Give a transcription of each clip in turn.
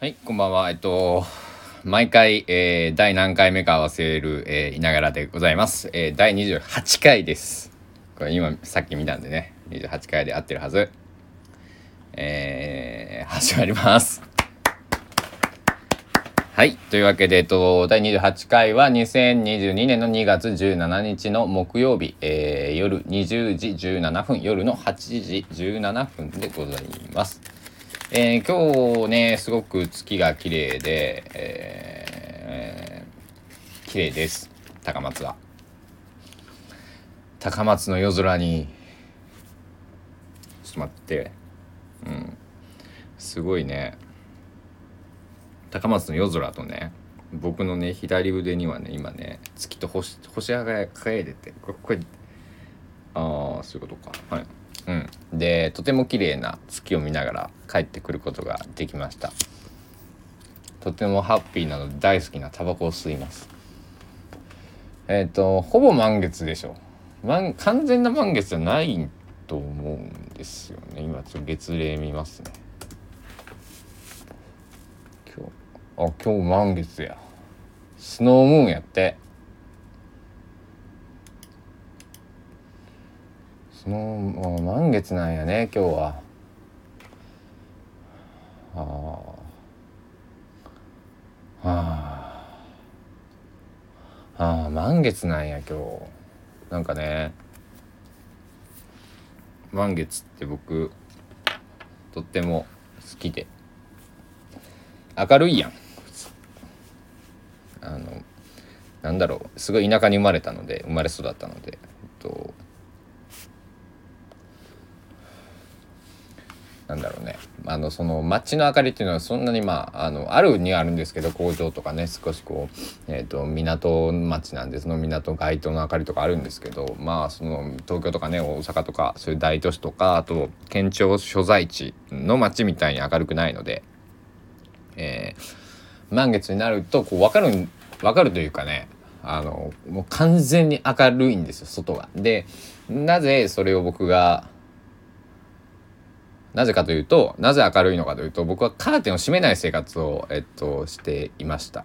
はい、こんばんは。毎回、第何回目か忘れる、いながらでございます。第28回です。これ今さっき見たんでね、28回で合ってるはず。始まります。はい、というわけで、第28回は2022年の2月17日の木曜日、夜20時17分、夜の8時17分でございます。今日ね、すごく月が綺麗で、綺麗です。高松は。高松の夜空に、ちょっと待って、すごいね。高松の夜空とね、僕のね、左腕にはね、今ね、月と星が輝いてて、これ、ああ、そういうことか。はい。で、とても綺麗な月を見ながら帰ってくることができました。とてもハッピーなので大好きなタバコを吸います。ほぼ満月でしょ。完全な満月じゃないと思うんですよね。今ちょっと月例見ますね。今日満月や。スノームーンやって。もう満月なんやね、今日は。満月なんや、今日。なんかね、満月って僕とっても好きで、明るいやん。なんだろう、すごい田舎に生まれ育ったので、なんだろうね、その街の明かりっていうのはそんなにあるにはあるんですけど、工場とかね、少しこう、港町なんで、その港街灯の明かりとかあるんですけど、その東京とかね、大阪とかそういう大都市とか、あと県庁所在地の街みたいに明るくないので、満月になるとこう分かるというかね、もう完全に明るいんですよ、外が。で、なぜそれを僕がなぜ明るいのかというと、僕はカーテンを閉めない生活を、していました。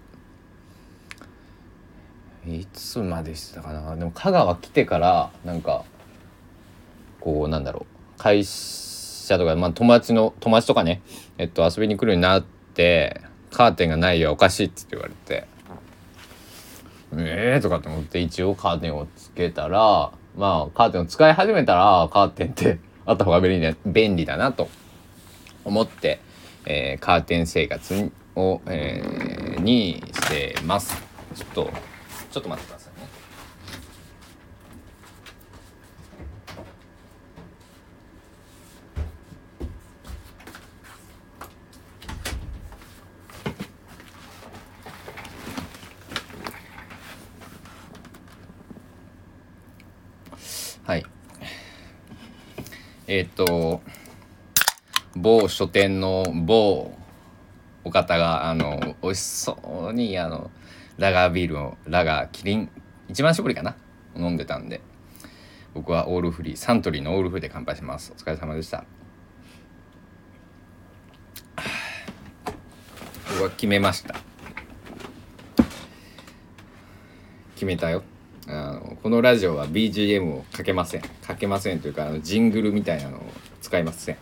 いつまでしたかな。でも香川来てから会社とか、友達とかね、遊びに来るようになって、カーテンがないよ、おかしいって言われて、とかって思って、一応カーテンをつけたら、カーテンを使い始めたら、カーテンってあった方が便利だなと思って、カーテン生活を、にしてます。ちょっと待ってくださいね。はい。某書店の某お方が美味しそうにラガーキリン一番搾りかな、飲んでたんで、僕はオールフリー、サントリーのオールフリーで乾杯します。お疲れ様でした。僕は決めたよ。このラジオは BGM をかけませんというか、ジングルみたいなのを使いません。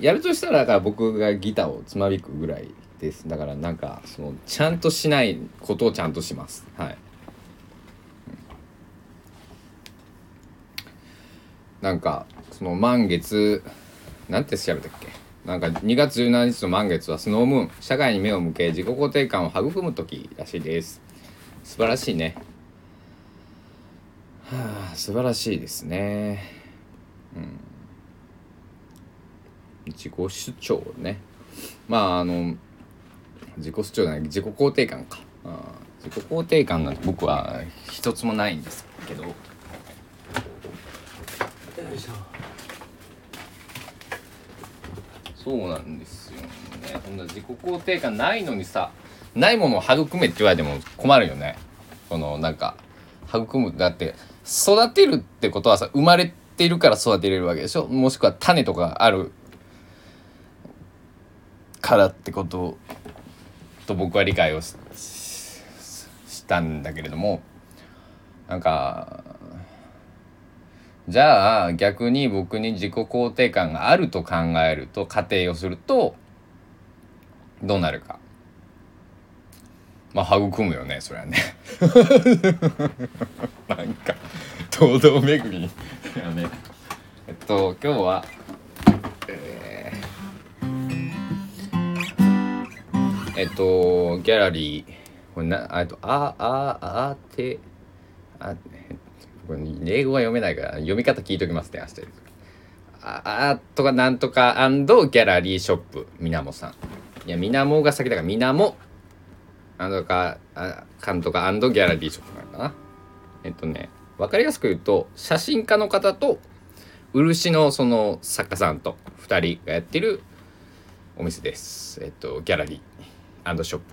やるとしたら、だから僕がギターをつまびくぐらいです。だからそのちゃんとしないことをちゃんとします。はい。その満月なんて調べたっけ。2月17日の満月はスノームーン、社会に目を向け自己肯定感を育む時らしいです。素晴らしいね。素晴らしいですね。自己主張ね。自己主張じゃない、自己肯定感か。自己肯定感なんて僕は一つもないんですけど。よいしょ。そうなんですよね。そんな自己肯定感ないのにさ、ないものを育めって言われても困るよね。育むだって、育てるってことはさ、生まれているから育てれるわけでしょ。もしくは種とかあるからってことと僕は理解をしたんだけれども、なんかじゃあ逆に僕に自己肯定感があると考えると、仮定をするとどうなるか、まあ育むよね、そりゃねなんか堂々巡りやね。今日は、ギャラリーこれなあとこれ英語が読めないから読み方聞いときますね、明日です。あとかなんとか&ギャラリーショップみなもさん、いやみなもが先だからみなもなんとかかんとか&ギャラリーショップなのかな。分かりやすく言うと、写真家の方と漆のその作家さんと2人がやってるお店です。ギャラリー&ショップ、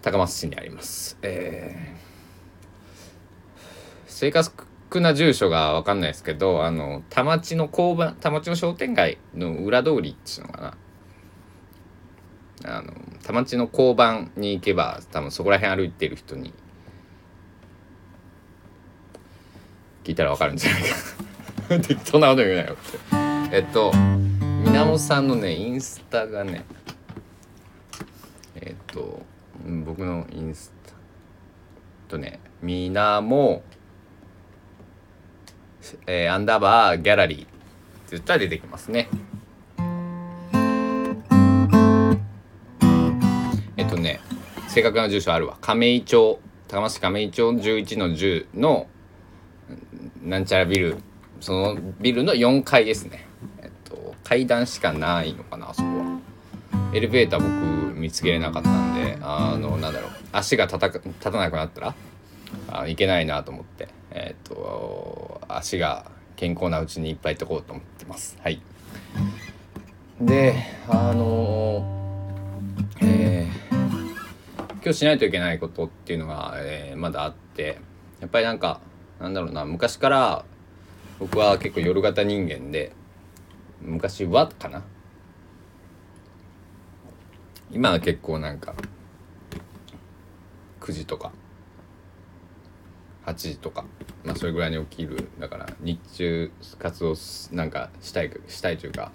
高松市にあります。正確な住所が分かんないですけど、田町の交番、田町の商店街の裏通りっていうのかな、田町の交番に行けば多分そこら辺歩いてる人に聞いたら分かるんじゃないか適当なこと言うなよって。みなもさんのねインスタがね、僕のインスタとね、みなも、アンダーバーギャラリーって言ったら出てきますね。正確な住所あるわ。亀井町、高松市亀井町 11-10 のなんちゃらビル、そのビルの4階ですね。階段しかないのかな、あそこは。エレベーター僕見つけれなかったんで、なんだろう、足が立たなくなったらいけないなと思って、足が健康なうちにいっぱい行こうと思ってます。はい。で、今日しないといけないことっていうのが、まだあって、やっぱりなんかなんだろうな、昔から僕は結構夜型人間で、昔はかな、今は結構なんか9時とか8時とか、まあそれぐらいに起きる。だから日中活動なんかしたいというか、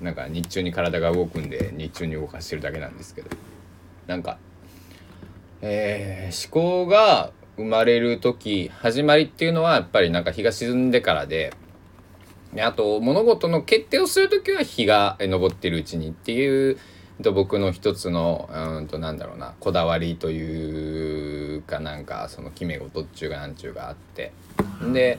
なんか日中に体が動くんで日中に動かしてるだけなんですけど、なんか思考が生まれる時、始まりっていうのはやっぱりなんか日が沈んでからで、あと物事の決定をする時は日が昇ってるうちにっていう僕の一つのなんだろうな、こだわりというか、なんかその決め事っちゅうかなんちゅうがあって、で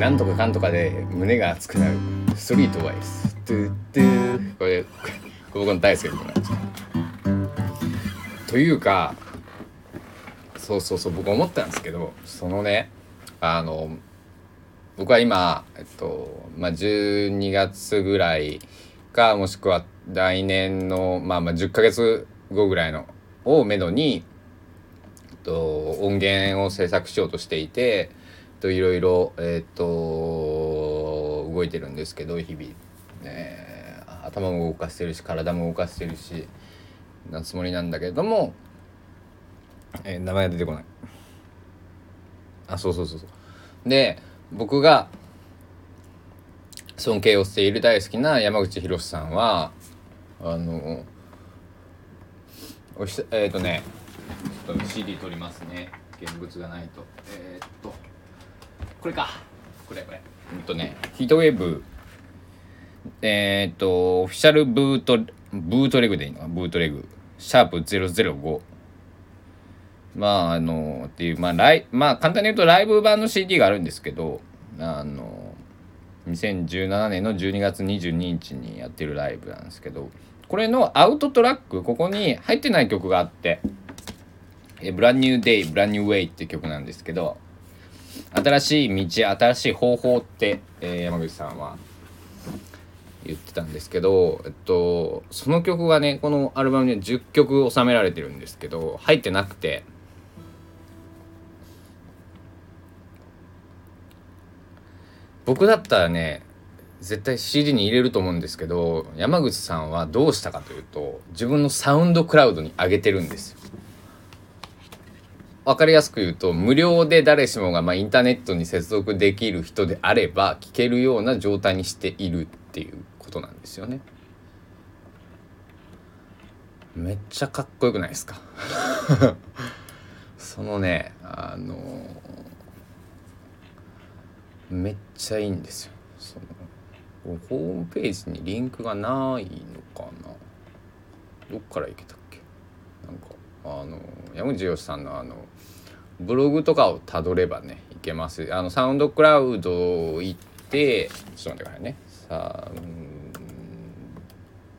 なんとかかんとかで胸が熱くなるストリートワイズ、これ僕の大好きな曲なんですよ。というか、そう僕思ったんですけど、そのね、僕は今まあ12月ぐらいか、もしくは来年のまあ10ヶ月後ぐらいのをめどに音源を制作しようとしていて、いろいろ動いてるんですけど、日々、頭も動かしてるし体も動かしてるしなつもりなんだけれども、名前が出てこない。そうで、僕が尊敬をしている大好きな山口博さんはちょっと CD 取りますね、現物がないと。これヒートウェーブ、オフィシャルブートレグでいいのか、ブートレグシャープ005、まあっていう、まあ簡単に言うとライブ版の CD があるんですけど、2017年の12月22日にやってるライブなんですけど、これのアウトトラック、ここに入ってない曲があって、ブランニューデイブランニューウェイっていう曲なんですけど、新しい道、新しい方法って、山口さんは言ってたんですけど、その曲がねこのアルバムに10曲収められてるんですけど入ってなくて、僕だったらね絶対 CD に入れると思うんですけど、山口さんはどうしたかというと自分のサウンドクラウドに上げてるんですよ。わかりやすく言うと無料で誰しもがインターネットに接続できる人であれば聴けるような状態にしているっていうことなんですよね。めっちゃかっこよくないですかそのねめっちゃいいんですよ。そのホームページにリンクがないのかな、どっから行けたっけ。なんか山口洋さんのブログとかをたどればねいけます。サウンドクラウド行って、ちょっと待ってくださいね。サウン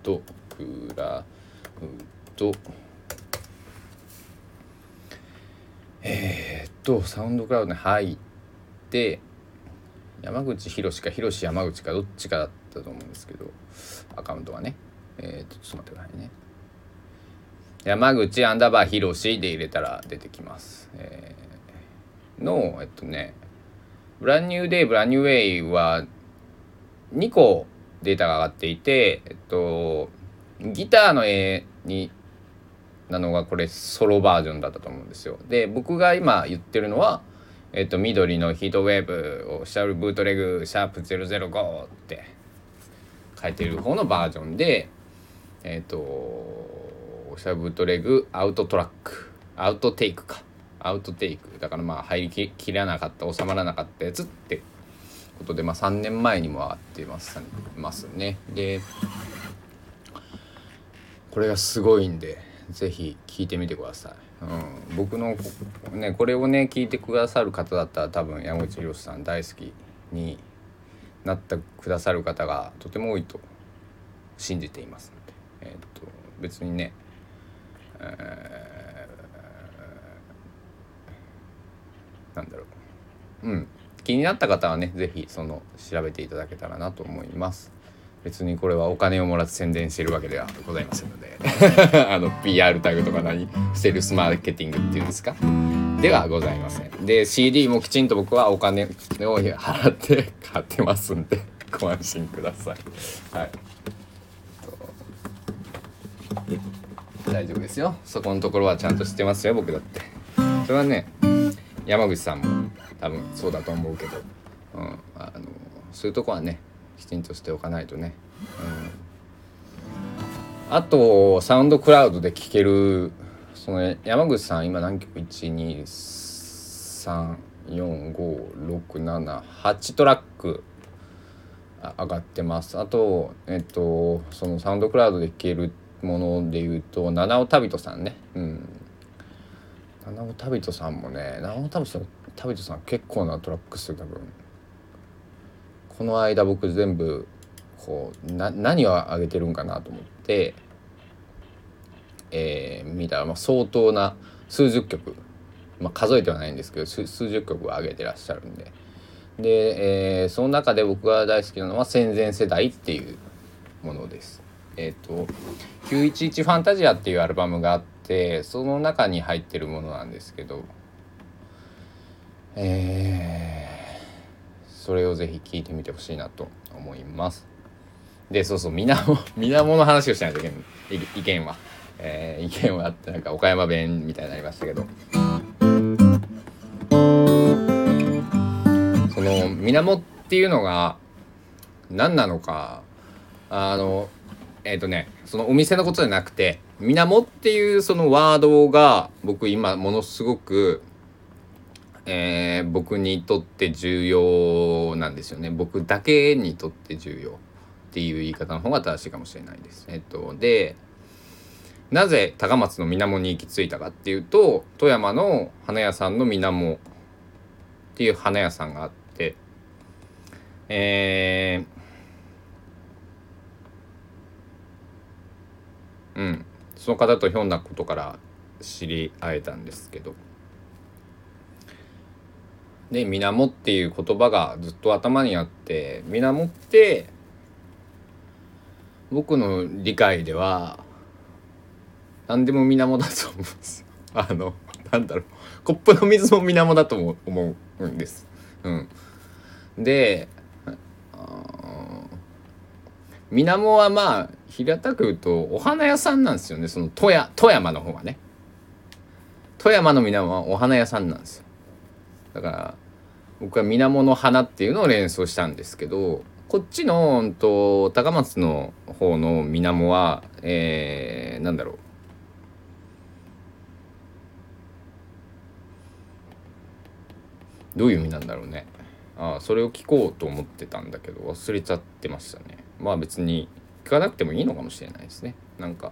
ドクラウドサウンドクラウドに入って山口博か博山口かどっちかだったと思うんですけど、アカウントはねちょっと待ってくださいね。山口_ひろしで入れたら出てきます。のブランニューデイブランニューウェイは2個データが上がっていて、ギターの絵になのがこれソロバージョンだったと思うんですよ。で僕が今言ってるのは緑のヒートウェーブをシャルブートレグシャープ005って書いてる方のバージョンでシャブトレグアウトテイクかアウトテイクだから入りきらなかった収まらなかったやつってことで3年前にも上がってますね。でこれがすごいんでぜひ聞いてみてください。僕のねこれをね聞いてくださる方だったら多分山口博さん大好きになってくださる方がとても多いと信じていますので、別にねなんだろう、気になった方はねぜひ調べていただけたらなと思います。別にこれはお金をもらって宣伝してるわけではございませんのでPR タグとかセールスマーケティングっていうんですかではございません。で CD もきちんと僕はお金を払って買ってますんでご安心ください。はい、大丈夫ですよ。そこのところはちゃんと知ってますよ僕だって。それはね山口さんも多分そうだと思うけど、そういうとこはねきちんとしておかないとね、あとサウンドクラウドで聴ける山口さん今何曲 1,2,3,4,5,6,7,8 トラック上がってます。あと、そのサウンドクラウドで聴けるもので言うと七尾旅人さんね、七尾旅人さんもね七尾旅人さん結構なトラック数多分この間僕全部何を上げてるんかなと思って、見たら相当な数十曲、数えてはないんですけど数十曲上げてらっしゃるんで、その中で僕が大好きなのは戦前世代っていうものです。911ファンタジアっていうアルバムがあってその中に入ってるものなんですけど、それをぜひ聴いてみてほしいなと思います。で水面の話をしないといけない。意見はってなんか岡山弁みたいになりましたけど、その水面っていうのが何なのかそのお店のことじゃなくて水面っていうそのワードが僕今ものすごく、僕にとって重要なんですよね。僕だけにとって重要っていう言い方の方が正しいかもしれないです。でなぜ高松の水面に行き着いたかっていうと富山の花屋さんの水面っていう花屋さんがあって、その方とひょんなことから知り合えたんですけど、で水面っていう言葉がずっと頭にあって、水面って僕の理解では何でも水面だと思うんです。なんだろう、コップの水も水面だと思うんです。で、水面はまあ平たく言うとお花屋さんなんですよね。その富山の方はね、富山の水面はお花屋さんなんですよ。だから僕は水面の花っていうのを連想したんですけど、こっちの高松の方の水面は、なんだろう、どういう意味なんだろうね。それを聞こうと思ってたんだけど忘れちゃってましたね。まあ別に聞かなくてもいいのかもしれないですね。なんか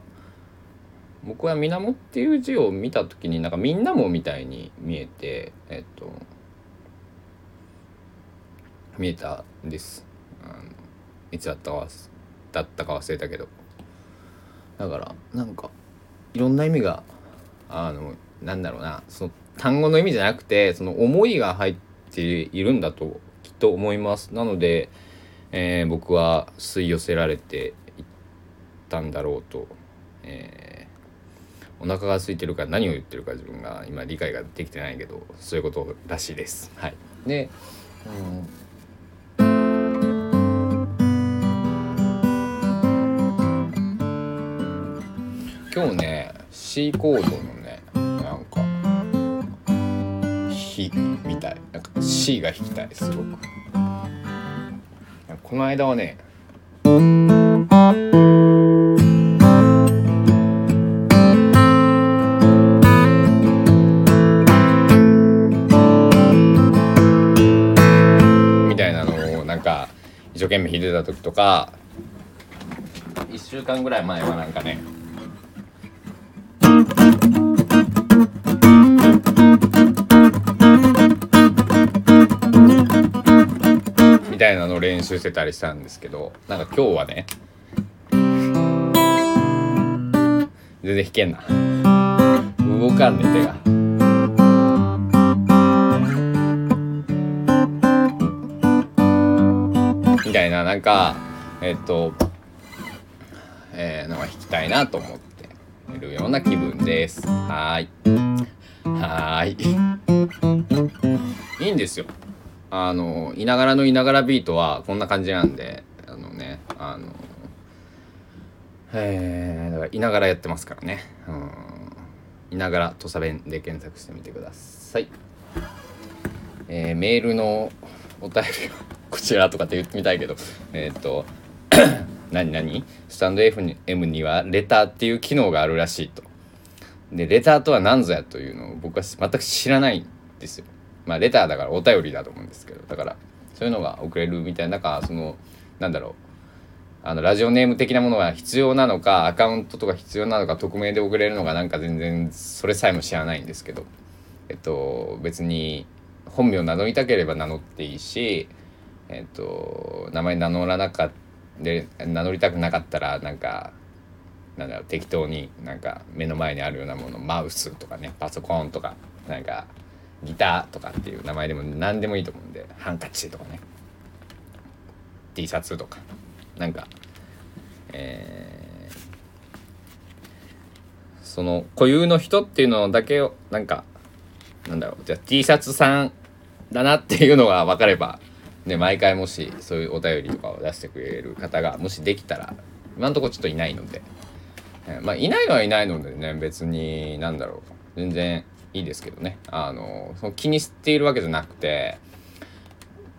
僕は水面っていう字を見た時になんかみんなもみたいに見えて、見えたんです。いつだったか忘れたけど、だからなんかいろんな意味がなんだろうな、その単語の意味じゃなくてその思いが入っているんだときっと思います。なので、僕は吸い寄せられていったんだろうと、お腹が空いてるから何を言ってるか自分が今理解ができてないけど、そういうことらしいです。はい。で、今日ね C コードのねなんか火みたい、なんか C が弾きたい、すごく。この間はねみたいなのをなんか一生懸命弾いてた時とか、1週間ぐらい前はなんかねみたいなのを練習してたりしたんですけど、なんか今日はね全然弾けんな、動かんね手が。みたいな、なんかなんか弾きたいなと思っているような気分です。はいいいんですよ。いながらのいながらビートはこんな感じなんで、だからいながらやってますからね。いながら土佐弁で検索してみてください。メールのお便りこちらとかって言ってみたいけど、スタンド FM にはレターっていう機能があるらしいと。でレターとは何ぞやというのを僕は全く知らないんですよ。まあレターだからお便りだと思うんですけど、だからそういうのが送れるみたいな、そのなんだろう、ラジオネーム的なものが必要なのか、アカウントとか必要なのか、匿名で送れるのか、なんか全然それさえも知らないんですけど、別に本名名乗りたければ名乗っていいし、名前名乗りたくなかったらなんだろう、適当に目の前にあるようなもの、マウスとかね、パソコンとかギターとかっていう名前でも何でもいいと思うんで、ハンカチとかね、 T シャツとかその固有の人っていうのだけをじゃあ T シャツさんだなっていうのが分かればね、毎回もしそういうお便りとかを出してくれる方がもしできたら、今のところちょっといないので、まあいないのはいないのでね、別に全然いいですけどね。その気にしているわけじゃなくて、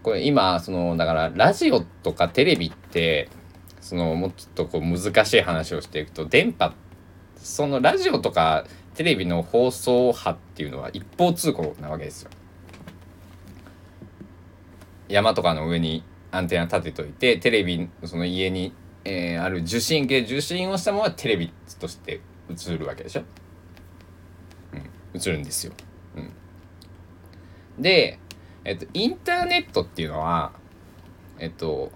これ今だからラジオとかテレビってもうちょっと難しい話をしていくと、電波、そのラジオとかテレビの放送波っていうのは一方通行なわけですよ。山とかの上にアンテナ立てといて、テレビその家に、ある受信機で受信をしたものはテレビとして映るわけでしょ。映るんですよ。で、インターネットっていうのは、双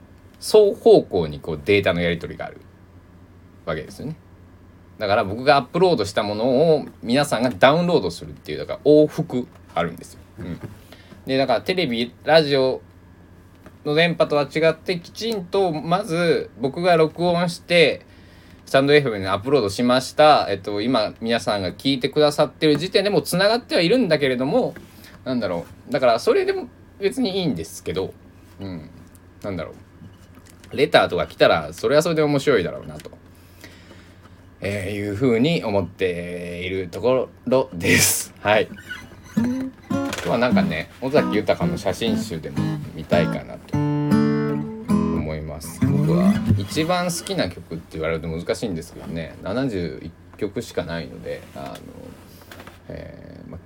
方向にデータのやり取りがあるわけですよね。だから僕がアップロードしたものを皆さんがダウンロードするっていう、だから往復あるんですよ。でだからテレビ、ラジオの電波とは違ってきちんとまず僕が録音してスタンド FM にアップロードしました、今皆さんが聞いてくださってる時点でもうつながってはいるんだけれども、なんだろう、だからそれでも別にいいんですけど、うん、なんだろう、レターとか来たらそれはそれで面白いだろうなと、いうふうに思っているところです。はい、今日はなんかね、尾崎豊の写真集でも見たいかなと思います。僕は一番好きな曲って言われると難しいんですけどね、71曲しかないので、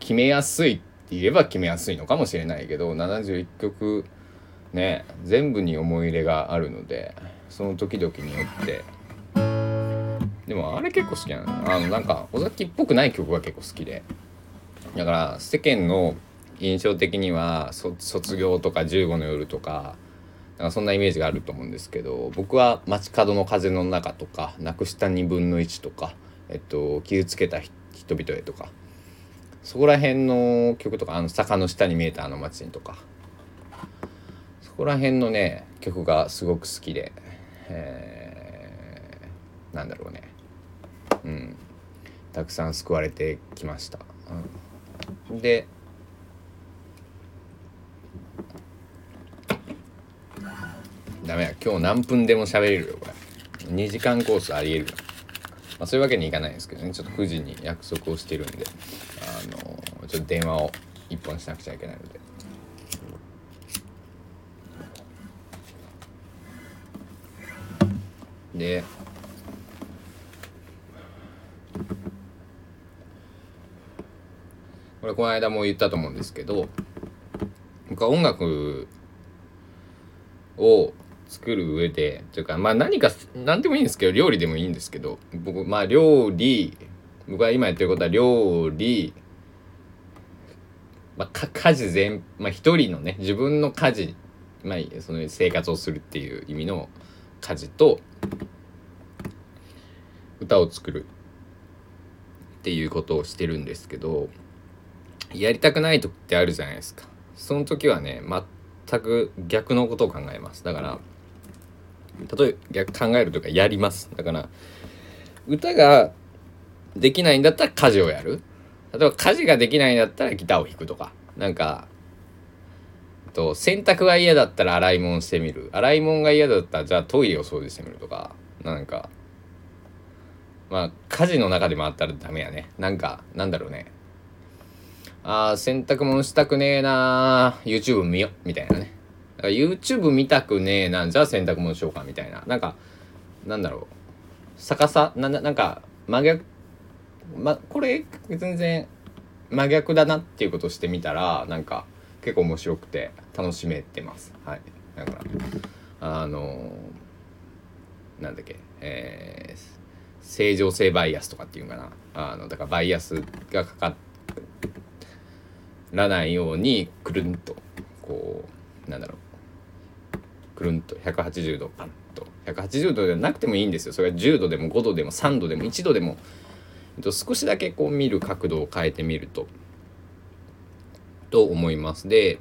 決めやすいって言えば決めやすいのかもしれないけど、71曲ね、全部に思い入れがあるので、その時々によって、でもあれ結構好きなの、なんか尾崎っぽくない曲が結構好きで、だから世間の印象的には卒業とか15の夜とか、なんかそんなイメージがあると思うんですけど、僕は街角の風の中とか、なくした2分の1とか、傷つけた人々へとか、そこら辺の曲とか、坂の下に見えたあの街にとか、そこら辺のね曲がすごく好きで、なんだろうね、うん、たくさん救われてきました、うん、でダメや、今日何分でも喋れるよこれ、2時間コースありえる、そういうわけにいかないんですけどね、ちょっと9時に約束をしてるんで、ちょっと電話を一本しなくちゃいけないので、でこれこの間も言ったと思うんですけど、僕は音楽を作る上でというか、まあ何か何でもいいんですけど、料理でもいいんですけど、僕は今やってることは料理、家事全、一人のね自分の家事、その生活をするっていう意味の家事と、歌を作るっていうことをしてるんですけど、やりたくない時ってあるじゃないですか。その時はね全く逆のことを考えます。だから例えば逆考えるとかやります。だから歌ができないんだったら家事をやる、例えば家事ができないんだったらギターを弾くとか、なんか洗濯が嫌だったら洗い物してみる、洗い物が嫌だったらじゃあトイレを掃除してみるとか、なんか家事の中でもあったらダメやね、なんだろうね、洗濯物したくねえなー YouTube 見よみたいなね、だから YouTube 見たくねえな、じゃあ洗濯物しようかみたいな、なんだろう、逆さなんか真逆、これ全然真逆だなっていうことをしてみたら、なんか結構面白くて楽しめてます。はい、だから正常性バイアスとかっていうのかな、だからバイアスがかかってらないようにくるんとこうくるんと180度パンと、180度じゃなくてもいいんですよ、それが10度でも5度でも3度でも1度でも、少しだけこう見る角度を変えてみると思います。で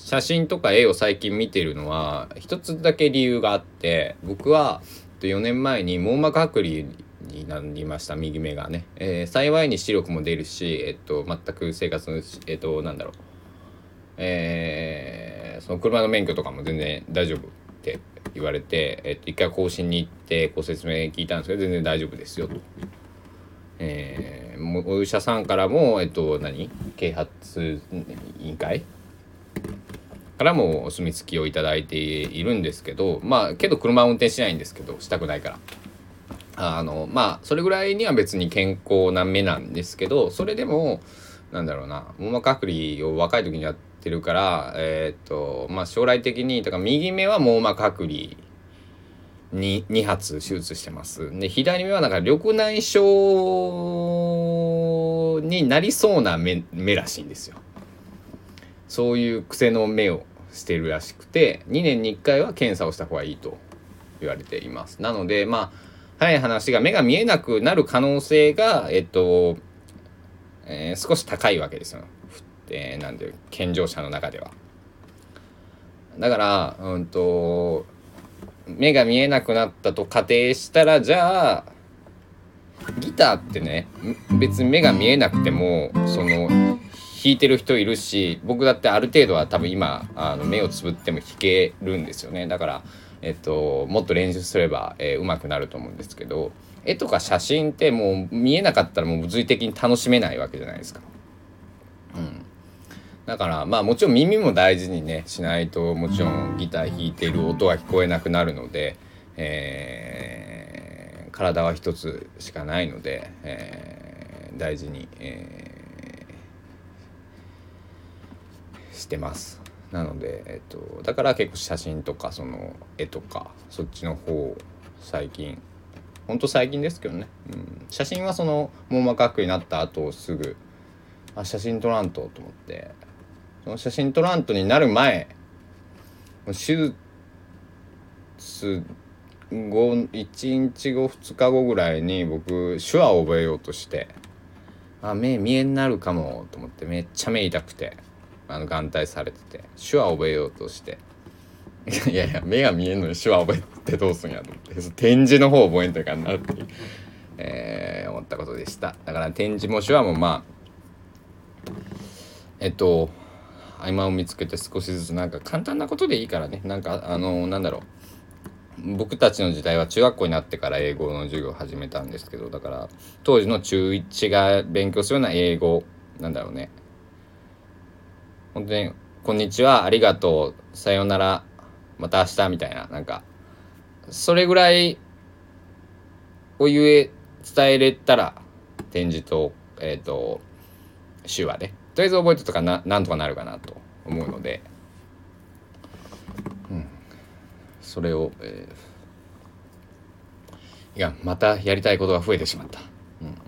写真とか絵を最近見てるのは一つだけ理由があって、僕は4年前に網膜剥離になりました。右目がね、幸いに視力も出るし、全く生活のその車の免許とかも全然大丈夫って言われて、一回更新に行ってご説明聞いたんですけど、全然大丈夫ですよと、お医者さんからも、啓発委員会からもお墨付きをいただいているんですけど、けど車を運転しないんですけど、したくないから、それぐらいには別に健康な目なんですけど、それでも網膜剥離を若い時にやってるから、将来的にだから右目は網膜剥離に2発手術してます。で左目は緑内障になりそうな 目らしいんですよ。そういう癖の目をしてるらしくて、2年に1回は検査をした方がいいと言われています。なので早い話が目が見えなくなる可能性が、少し高いわけですよ、健常者の中では。だから目が見えなくなったと仮定したら、じゃあギターってね、別に目が見えなくてもその弾いてる人いるし、僕だってある程度は多分今目をつぶっても弾けるんですよね。だからもっと練習すれば上手くなると思うんですけど、絵とか写真ってもう見えなかったらもう物理的に楽しめないわけじゃないですか。うん。だからまあもちろん耳も大事にねしないと、もちろんギター弾いている音は聞こえなくなるので、体は一つしかないので、大事に、してます。なので、だから結構写真とかその絵とかそっちの方最近、ほんと最近ですけどね、うん、写真はその網膜剥離になった後すぐ写真撮らんとと思って、その写真撮らんとになる前、手術後1日後2日後ぐらいに僕手話を覚えようとして、目見えになるかもと思って、めっちゃ目痛くて眼帯されてて手話を覚えようとして、いやいや目が見えんのに手話覚えてどうすんやと思って、展示の方覚えんといかんなって思ったことでした。だから展示も手話もまあ合間を見つけて少しずつ、なんか簡単なことでいいからね、なんかなんだろう、僕たちの時代は中学校になってから英語の授業を始めたんですけど、だから当時の中1が勉強するような英語なんだろうね、本当にこんにちは、ありがとう、さようなら、また明日みたいな、なんかそれぐらいを伝えれたら展示と手話でとりあえず覚えてとかなんとかなるかなと思うので、うん、それを、いやまたやりたいことが増えてしまった、うん、だ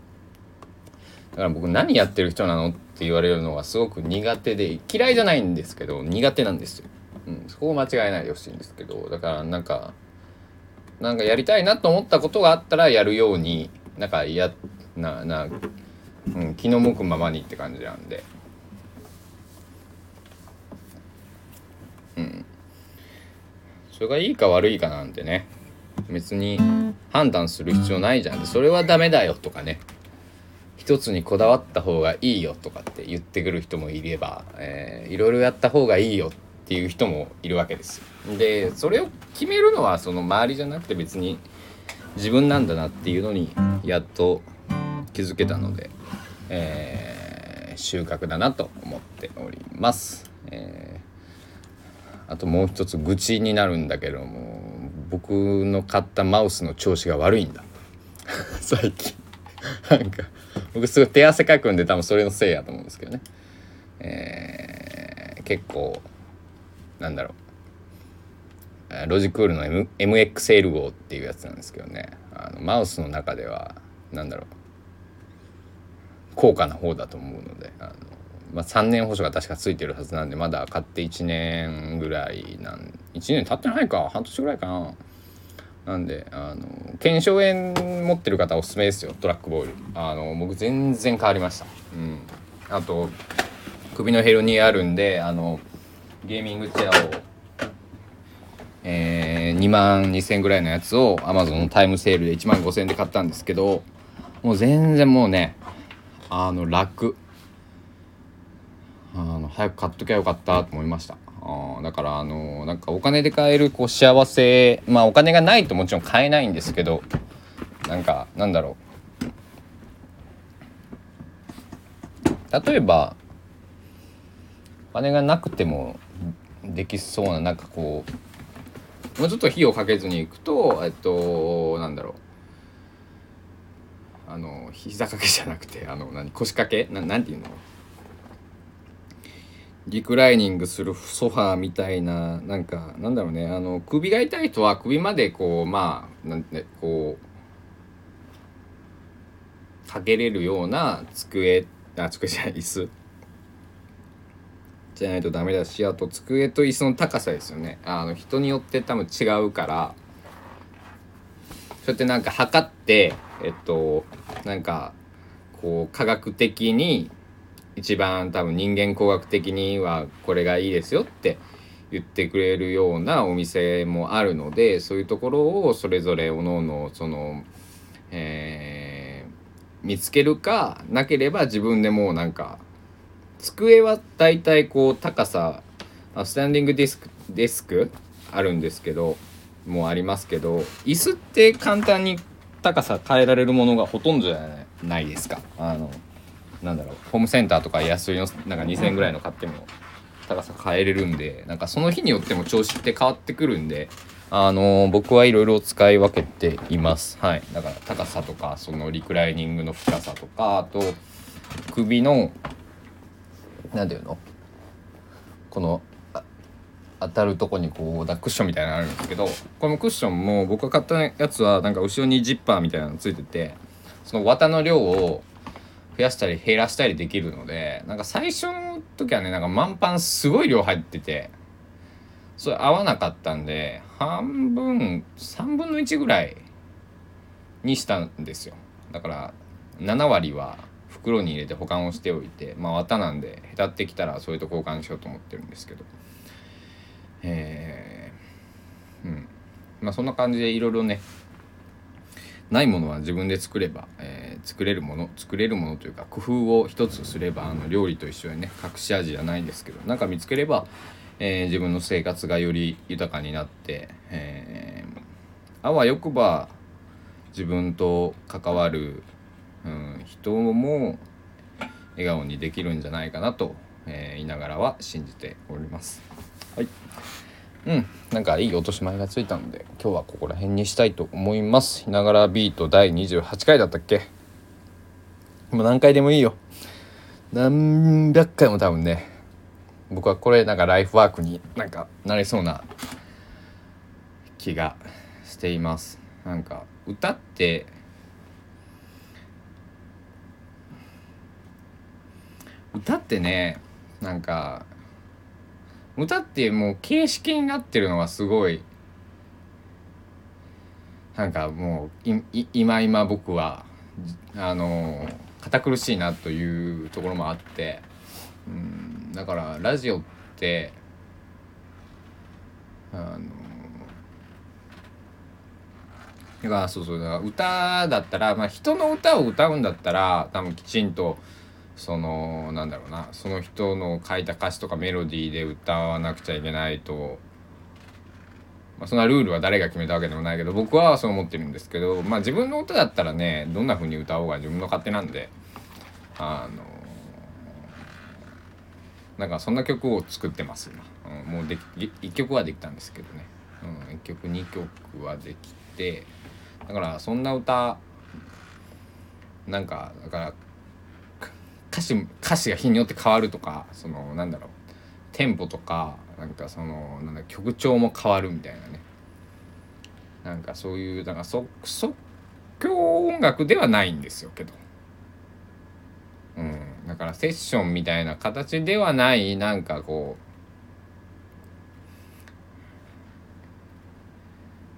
から僕何やってる人なのって言われるのがすごく苦手で、嫌いじゃないんですけど苦手なんですよ、うん、そこを間違えないでほしいんですけど、だからなんかやりたいなと思ったことがあったらやるように、なんか気の向くままにって感じなんで、うん、それがいいか悪いかなんてね、別に判断する必要ないじゃん。それはダメだよとかね、一つにこだわった方がいいよとかって言ってくる人もいれば、いろいろやった方がいいよっていう人もいるわけですよ。で、それを決めるのはその周りじゃなくて別に自分なんだなっていうのにやっと気づけたので、収穫だなと思っております。あともう一つ愚痴になるんだけども、僕の買ったマウスの調子が悪いんだ最近なんか僕すごい手汗かくんで、多分それのせいやと思うんですけどね、結構なんだろう、ロジクールの MXL5 っていうやつなんですけどね、マウスの中ではなんだろう高価な方だと思うので、3年保証が確かついてるはずなんで、まだ買って1年ぐらい1年経ってないか、半年ぐらいかな、なんで腱鞘炎持ってる方おすすめですよ、トラックボール。僕全然変わりました、うん、あと首のヘルニアあるんで、ゲーミングチェアを、22,000円ぐらいのやつを Amazon のタイムセールで15,000円で買ったんですけど、もう全然もうね楽、早く買っときゃよかったと思いました。だからなんかお金で買えるこう幸せ、まあお金がないともちろん買えないんですけど、なんかなんだろう、例えばお金がなくてもできそうな、なんかこうもうちょっと費用かけずにいくと、なんだろう、膝掛けじゃなくて腰掛けなんていうの、リクライニングするソファーみたいな、なんかなんだろうね、首が痛い人は首までこうまあなんてこう掛けれるような机じゃない、椅子じゃないとダメだし、あと机と椅子の高さですよね、人によって多分違うから、そうやってなんか測ってなんかこう科学的に一番多分人間工学的にはこれがいいですよって言ってくれるようなお店もあるので、そういうところをそれぞれおのおのその、見つけるか、なければ自分でもうなんか机はだいたいこう高さスタンディングデスクあるんですけど、もうありますけど、椅子って簡単に高さ変えられるものがほとんどじゃないですか。なんだろう、ホームセンターとか安いのなんか2000円ぐらいの買っても高さ変えれるんで、なんかその日によっても調子って変わってくるんで、僕はいろいろ使い分けています。はい、だから高さとかそのリクライニングの深さとか、あと首のなんていうの、この当たるとこにこうだクッションみたいなのあるんですけど、このクッションも僕が買ったやつはなんか後ろにジッパーみたいなのついてて、その綿の量を増やしたり減らしたりできるので、なんか最初の時はね、なんか満パンすごい量入ってて、それ合わなかったんで半分3分の1ぐらいにしたんですよ。だから7割は袋に入れて保管をしておいて、まあ綿なんでへたってきたらそれと交換しようと思ってるんですけど、まあそんな感じでいろいろね、ないものは自分で作れば、作れるものというか工夫を一つすれば、料理と一緒にね、隠し味じゃないんですけど、なんか見つければ、自分の生活がより豊かになって、あわよくば自分と関わる、人も笑顔にできるんじゃないかなと、言いながらは信じております。はい、なんかいい落とし前がついたので今日はここら辺にしたいと思います。ひながらビート第28回だったっけ、もう何回でもいいよ、何百回も多分ね、僕はこれなんかライフワークになんかなれそうな気がしています。なんか歌ってね、なんか歌ってもう形式になってるのがすごい、なんかもう今僕は堅苦しいなというところもあって、だからラジオってだからだから歌だったら、まあ人の歌を歌うんだったら多分きちんとそのなんだろうな、その人の書いた歌詞とかメロディーで歌わなくちゃいけないと、まあ、そんなルールは誰が決めたわけでもないけど僕はそう思ってるんですけど、まあ自分の歌だったらね、どんな風に歌おうが自分の勝手なんで、なんかそんな曲を作ってます今、もう1曲はできたんですけどね、1曲2曲はできて、だからそんな歌なんかだから歌詞が日によって変わるとか、そのなんだろう、テンポとかなんかそのなんだ曲調も変わるみたいなね、なんかそういうなんか即興音楽ではないんですよけど、だからセッションみたいな形ではない、なんかこ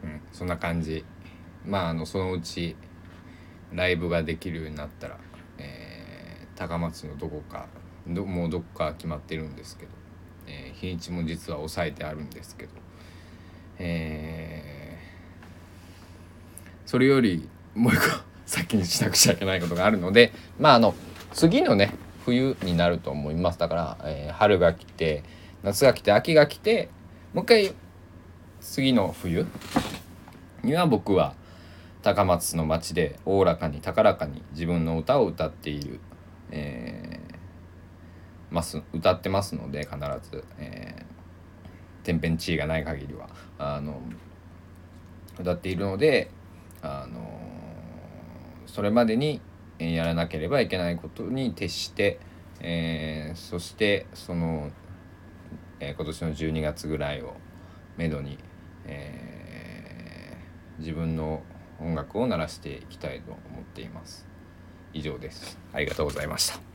う、そんな感じ。まあそのうちライブができるようになったら、高松のどこかもうどこか決まってるんですけど、日にちも実は抑えてあるんですけど、それよりもう一個先にしなくちゃいけないことがあるので、まあ次のね冬になると思います。だから、春が来て夏が来て秋が来て、もう一回次の冬には僕は高松の町でおおらかに高らかに自分の歌を歌っている、歌ってますので必ず、天変地異がない限りは歌っているので、それまでにやらなければいけないことに徹して、そしてその、今年の12月ぐらいをめどに、自分の音楽を鳴らしていきたいと思っています。以上です。ありがとうございました。